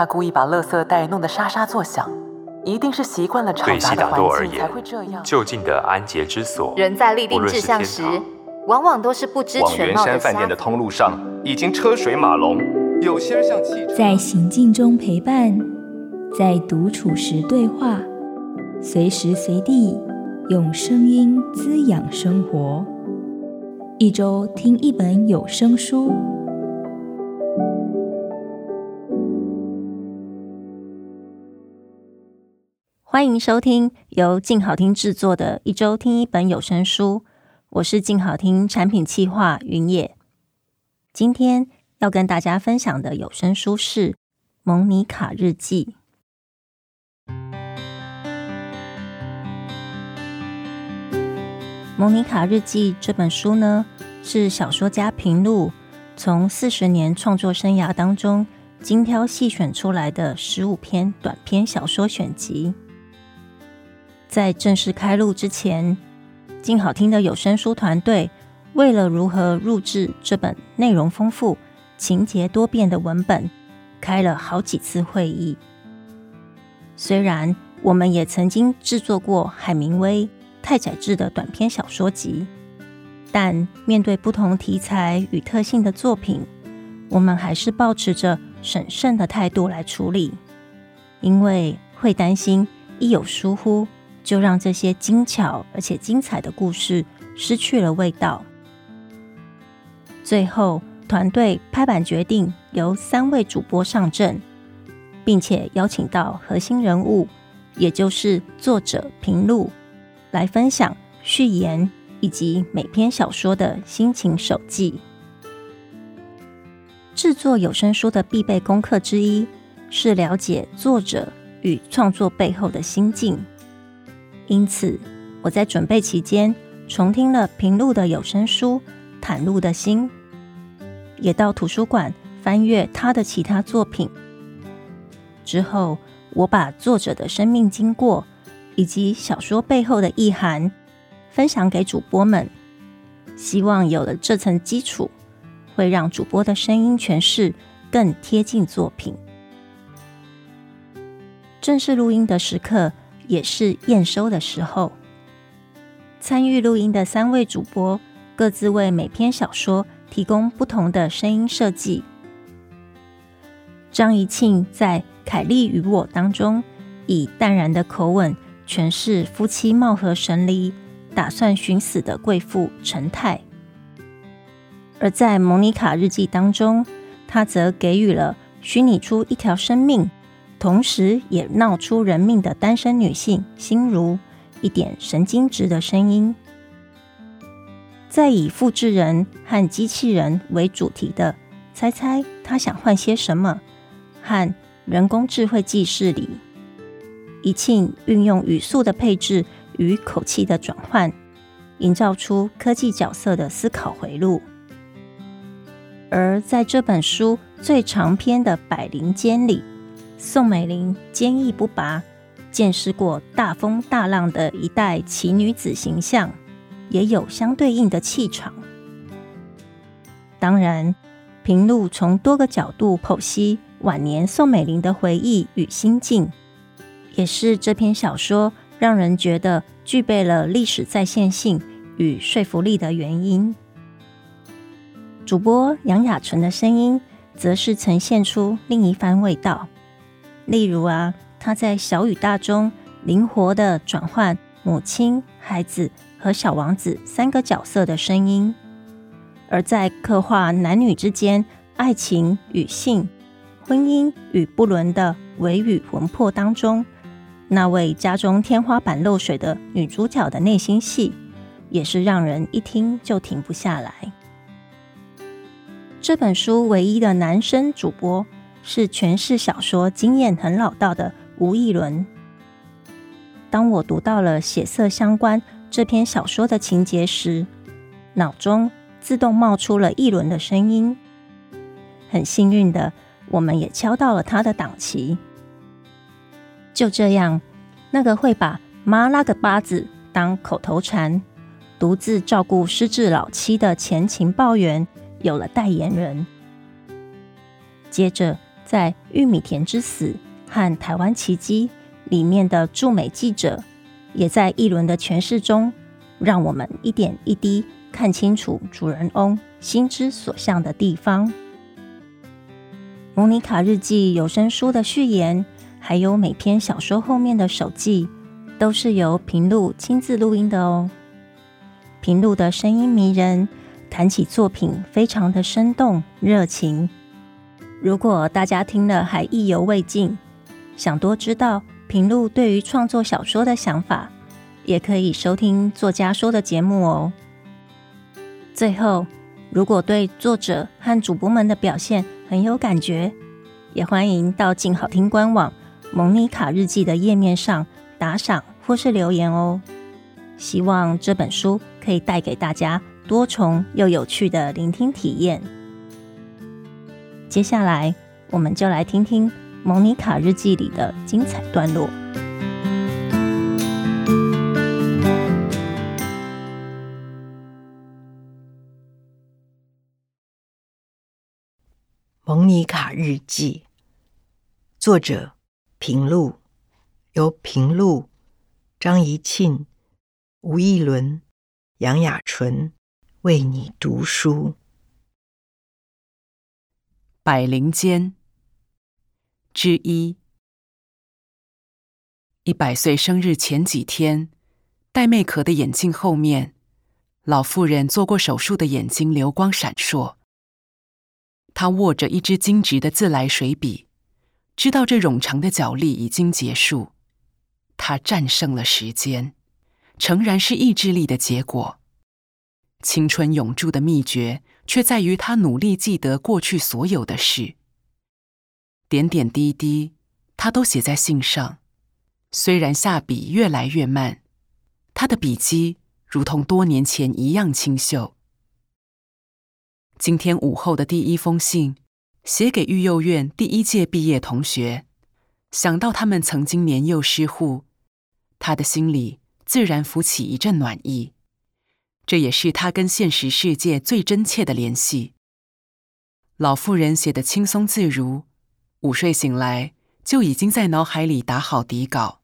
他故意把垃圾袋弄得沙沙作响，一定是习惯了吵杂的环境才会这样。就近的安洁之所，人在立定志向时，往往都是不知全貌的瞎子。往圆山饭店的通路上已经车水马龙，有些像汽车。在行进中陪伴，在独处时对话，随时随地用声音滋养生活。一周听一本有声书。欢迎收听由静好听制作的一周听一本有声书，我是静好听产品企划云野。今天要跟大家分享的有声书是《蒙妮卡日记》。《蒙妮卡日记》这本书呢，是小说家平路从40年创作生涯当中精挑细选出来的15篇短篇小说选集。在正式开录之前，静好听的有声书团队为了如何录制这本内容丰富、情节多变的文本，开了好几次会议。虽然我们也曾经制作过海明威、太宰治的短篇小说集，但面对不同题材与特性的作品，我们还是抱持着审慎的态度来处理，因为会担心一有疏忽就让这些精巧而且精彩的故事失去了味道。最后，团队拍板决定由3位主播上阵，并且邀请到核心人物，也就是作者平路，来分享序言以及每篇小说的心情手记。制作有声书的必备功课之一是了解作者与创作背后的心境，因此我在准备期间重听了平路的有声书《袒露的心》，也到图书馆翻阅他的其他作品。之后我把作者的生命经过以及小说背后的意涵分享给主播们，希望有了这层基础，会让主播的声音诠释更贴近作品。正式录音的时刻也是验收的时候，参与录音的3位主播各自为每篇小说提供不同的声音设计。张怡庆在《凯莉与我》当中，以淡然的口吻诠释夫妻貌合神离、打算寻死的贵妇陈泰。而在《蒙妮卡日记》当中，他则给予了虚拟出一条生命，同时也闹出人命的单身女性心如一点神经质的声音。在以复制人和机器人为主题的《猜猜他想换些什么》和《人工智慧记事》里，怡庆运用语速的配置与口气的转换，营造出科技角色的思考回路。而在这本书最长篇的《百灵间》里，宋美龄坚毅不拔，见识过大风大浪的一代奇女子形象，也有相对应的气场。当然，平路从多个角度剖析晚年宋美龄的回忆与心境，也是这篇小说让人觉得具备了历史再现性与说服力的原因。主播杨雅纯的声音则是呈现出另一番味道，例如她在小与大中灵活地转换母亲、孩子和小王子3个角色的声音，而在刻画男女之间爱情与性、婚姻与不伦的维语魂魄当中，那位家中天花板漏水的女主角的内心戏，也是让人一听就停不下来。这本书唯一的男生主播是诠释小说经验很老道的吴一伦。当我读到了血色相关这篇小说的情节时，脑中自动冒出了一伦的声音。很幸运的，我们也敲到了他的档期。就这样，那个会把妈拉个巴子当口头禅，独自照顾失智老妻的前情报员有了代言人。接着在《玉米田之死》和《台湾奇迹》里面的驻美记者，也在一轮的诠释中，让我们一点一滴看清楚主人翁心之所向的地方。《蒙妮卡日记》有声书的序言，还有每篇小说后面的手记，都是由平路亲自录音的哦。平路的声音迷人，谈起作品非常的生动热情。如果大家听了还意犹未尽，想多知道平路对于创作小说的想法，也可以收听作家说的节目哦。最后，如果对作者和主播们的表现很有感觉，也欢迎到静好听官网蒙妮卡日记的页面上打赏或是留言哦。希望这本书可以带给大家多重又有趣的聆听体验。接下来我们就来听听蒙妮卡日记里的精彩段落。蒙妮卡日记，作者平路，由平路、张怡庆、吴逸伦、杨雅纯为你读书。百灵间之一。100岁生日前几天，玳瑁壳的眼镜后面，老妇人做过手术的眼睛流光闪烁。他握着一支精直的自来水笔，知道这冗长的角力已经结束。他战胜了时间，诚然是意志力的结果。青春永驻的秘诀，却在于他努力记得过去所有的事。点点滴滴，他都写在信上。虽然下笔越来越慢，他的笔迹如同多年前一样清秀。今天午后的第一封信，写给育幼院第一届毕业同学，想到他们曾经年幼失护，他的心里自然浮起一阵暖意。这也是他跟现实世界最真切的联系。老妇人写得轻松自如，午睡醒来就已经在脑海里打好底稿。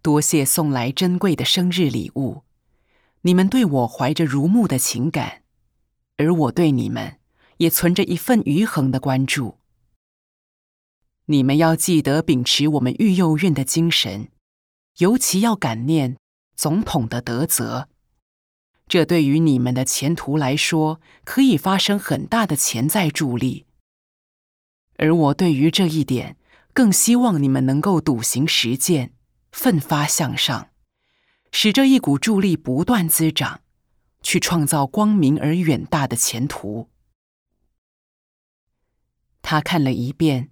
多谢送来珍贵的生日礼物，你们对我怀着如沐的情感，而我对你们也存着一份余恒的关注。你们要记得秉持我们育幼院的精神，尤其要感念总统的德泽，这对于你们的前途来说可以发生很大的潜在助力。而我对于这一点更希望你们能够笃行实践，奋发向上，使这一股助力不断滋长，去创造光明而远大的前途。他看了一遍，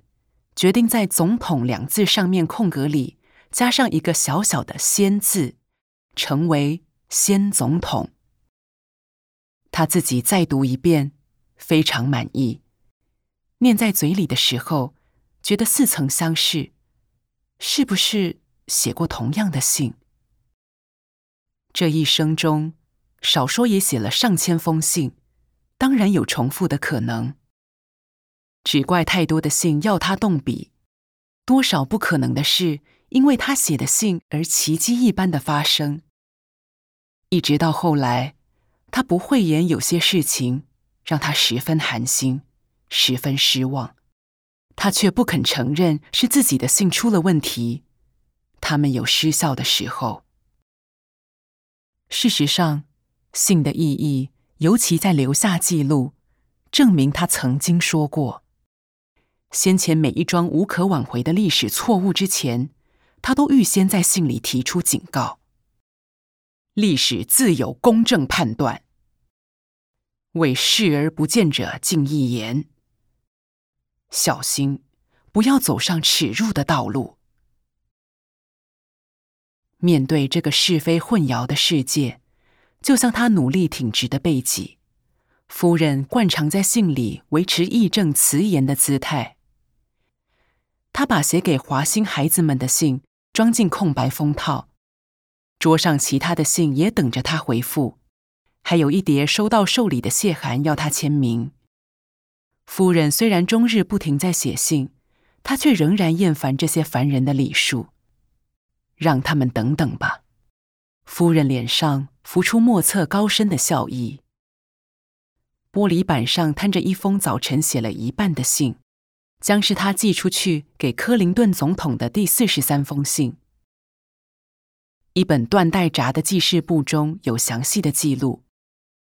决定在总统2字上面空格里加上一个小小的先字，成为先总统。他自己再读一遍，非常满意。念在嘴里的时候，觉得似曾相识，是不是写过同样的信？这一生中，少说也写了上千封信，当然有重复的可能。只怪太多的信要他动笔，多少不可能的事，因为他写的信而奇迹一般的发生。一直到后来，他不讳言有些事情让他十分寒心，十分失望。他却不肯承认是自己的信出了问题，他们有失效的时候。事实上，信的意义，尤其在留下记录，证明他曾经说过。先前每一桩无可挽回的历史错误之前，他都预先在信里提出警告。历史自有公正判断，为视而不见者尽一言。小心，不要走上耻辱的道路。面对这个是非混淆的世界，就像他努力挺直的背脊，夫人惯常在信里维持义正辞严的姿态。他把写给华兴孩子们的信装进空白封套，桌上其他的信也等着他回复，还有一叠收到寿礼的谢函要他签名。夫人虽然终日不停在写信，她却仍然厌烦这些烦人的礼数。让他们等等吧。夫人脸上浮出莫测高深的笑意。玻璃板上摊着一封早晨写了一半的信，将是她寄出去给克林顿总统的第43封信。一本缎带札的记事簿中有详细的记录，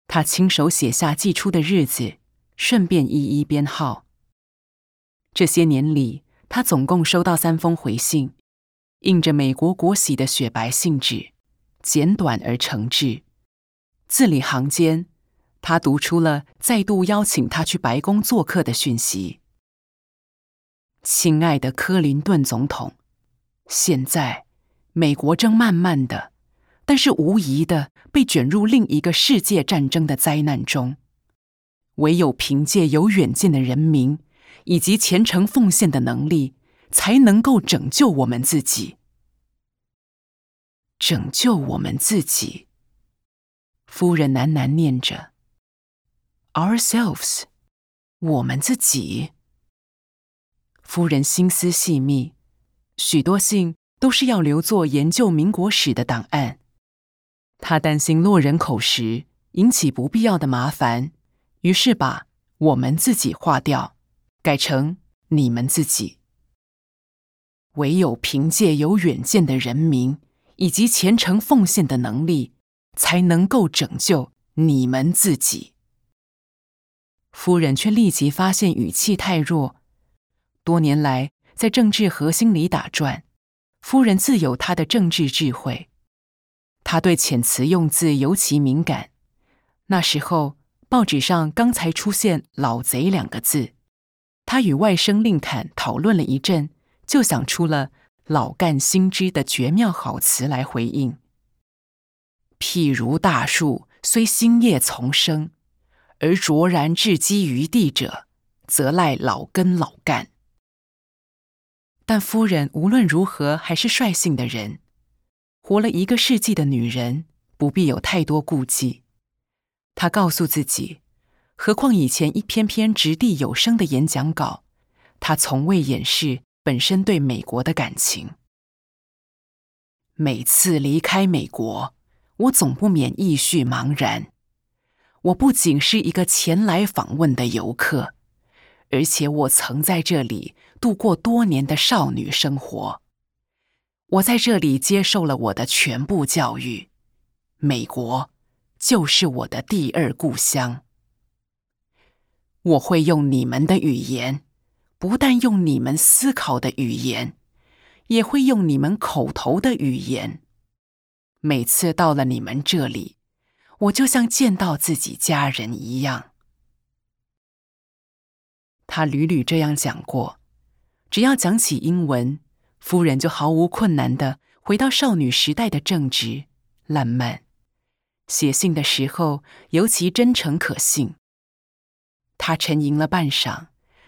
他亲手写下寄出的日子，顺便一一编号。这些年里，他总共收到3封回信，印着美国国玺的雪白信纸，简短而诚挚。字里行间，他读出了再度邀请他去白宫做客的讯息。亲爱的克林顿总统，现在美国正慢慢的，但是无疑的被卷入另一个世界战争的灾难中。唯有凭借有远见的人民以及虔诚奉献的能力，才能够拯救我们自己。拯救我们自己，夫人喃喃念着。Ourselves， 我们自己。夫人心思细密，许多信都是要留作研究民国史的档案。他担心落人口实引起不必要的麻烦，于是把我们自己划掉，改成你们自己。唯有凭借有远见的人民以及虔诚奉献的能力，才能够拯救你们自己。夫人却立即发现语气太弱，多年来在政治核心里打转，夫人自有她的政治智慧。他对遣词用字尤其敏感，那时候报纸上刚才出现“老贼”2个字，他与外甥令侃讨论了一阵，就想出了“老干新枝”的绝妙好词来回应。譬如大树虽新叶丛生，而卓然置基于地者，则赖老根老干。但夫人无论如何还是率性的人。活了1个世纪的女人，不必有太多顾忌。她告诉自己，何况以前一篇篇掷地有声的演讲稿，她从未掩饰本身对美国的感情。每次离开美国，我总不免意绪茫然。我不仅是一个前来访问的游客，而且我曾在这里度过多年的少女生活。我在这里接受了我的全部教育，美国就是我的第二故乡。我会用你们的语言，不但用你们思考的语言，也会用你们口头的语言。每次到了你们这里，我就像见到自己家人一样。他屡屡这样讲过，只要讲起英文，夫人就毫无困难地回到少女时代的正直、烂漫。写信的时候尤其真诚可信。她沉吟了半晌，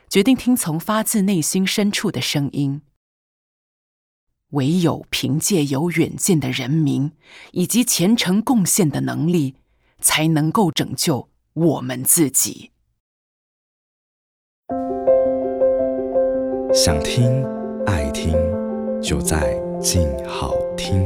决定听从发自内心深处的声音。唯有凭借有远见的人民以及虔诚贡献的能力，才能够拯救我们自己。想听爱听，就在静好听。